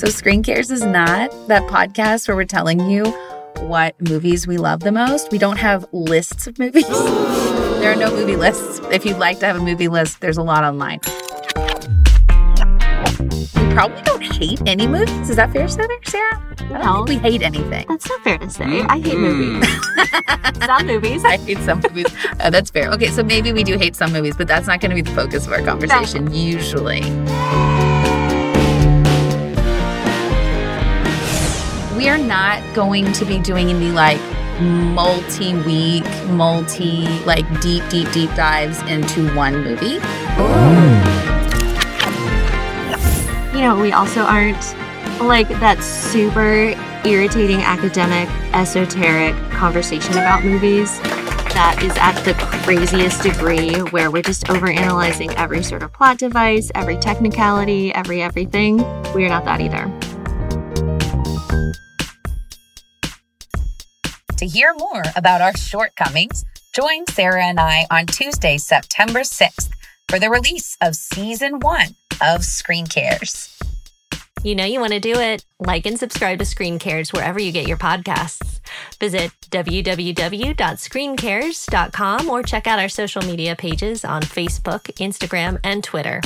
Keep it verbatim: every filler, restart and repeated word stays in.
So Screen Cares is not that podcast where we're telling you what movies we love the most. We don't have lists of movies. There are no movie lists. If you'd like to have a movie list, there's a lot online. We probably don't hate any movies. Is that fair, Sarah? No. I don't think we hate anything. That's not fair to say. Mm-hmm. I hate movies. Some movies. I hate some movies. Oh, that's fair. Okay, so maybe we do hate some movies, but that's not going to be the focus of our conversation, no. Usually. We are not going to be doing any, like, multi-week, multi, like, deep, deep, deep dives into one movie. Ooh. You know, we also aren't, like, that super irritating academic, esoteric conversation about movies that is at the craziest degree where we're just overanalyzing every sort of plot device, every technicality, every everything. We are not that either. To hear more about our shortcomings, join Sarah and I on Tuesday, September sixth for the release of Season one of Screen Cares. You know you want to do it. Like and subscribe to Screen Cares wherever you get your podcasts. Visit w w w dot screen cares dot com or check out our social media pages on Facebook, Instagram, and Twitter.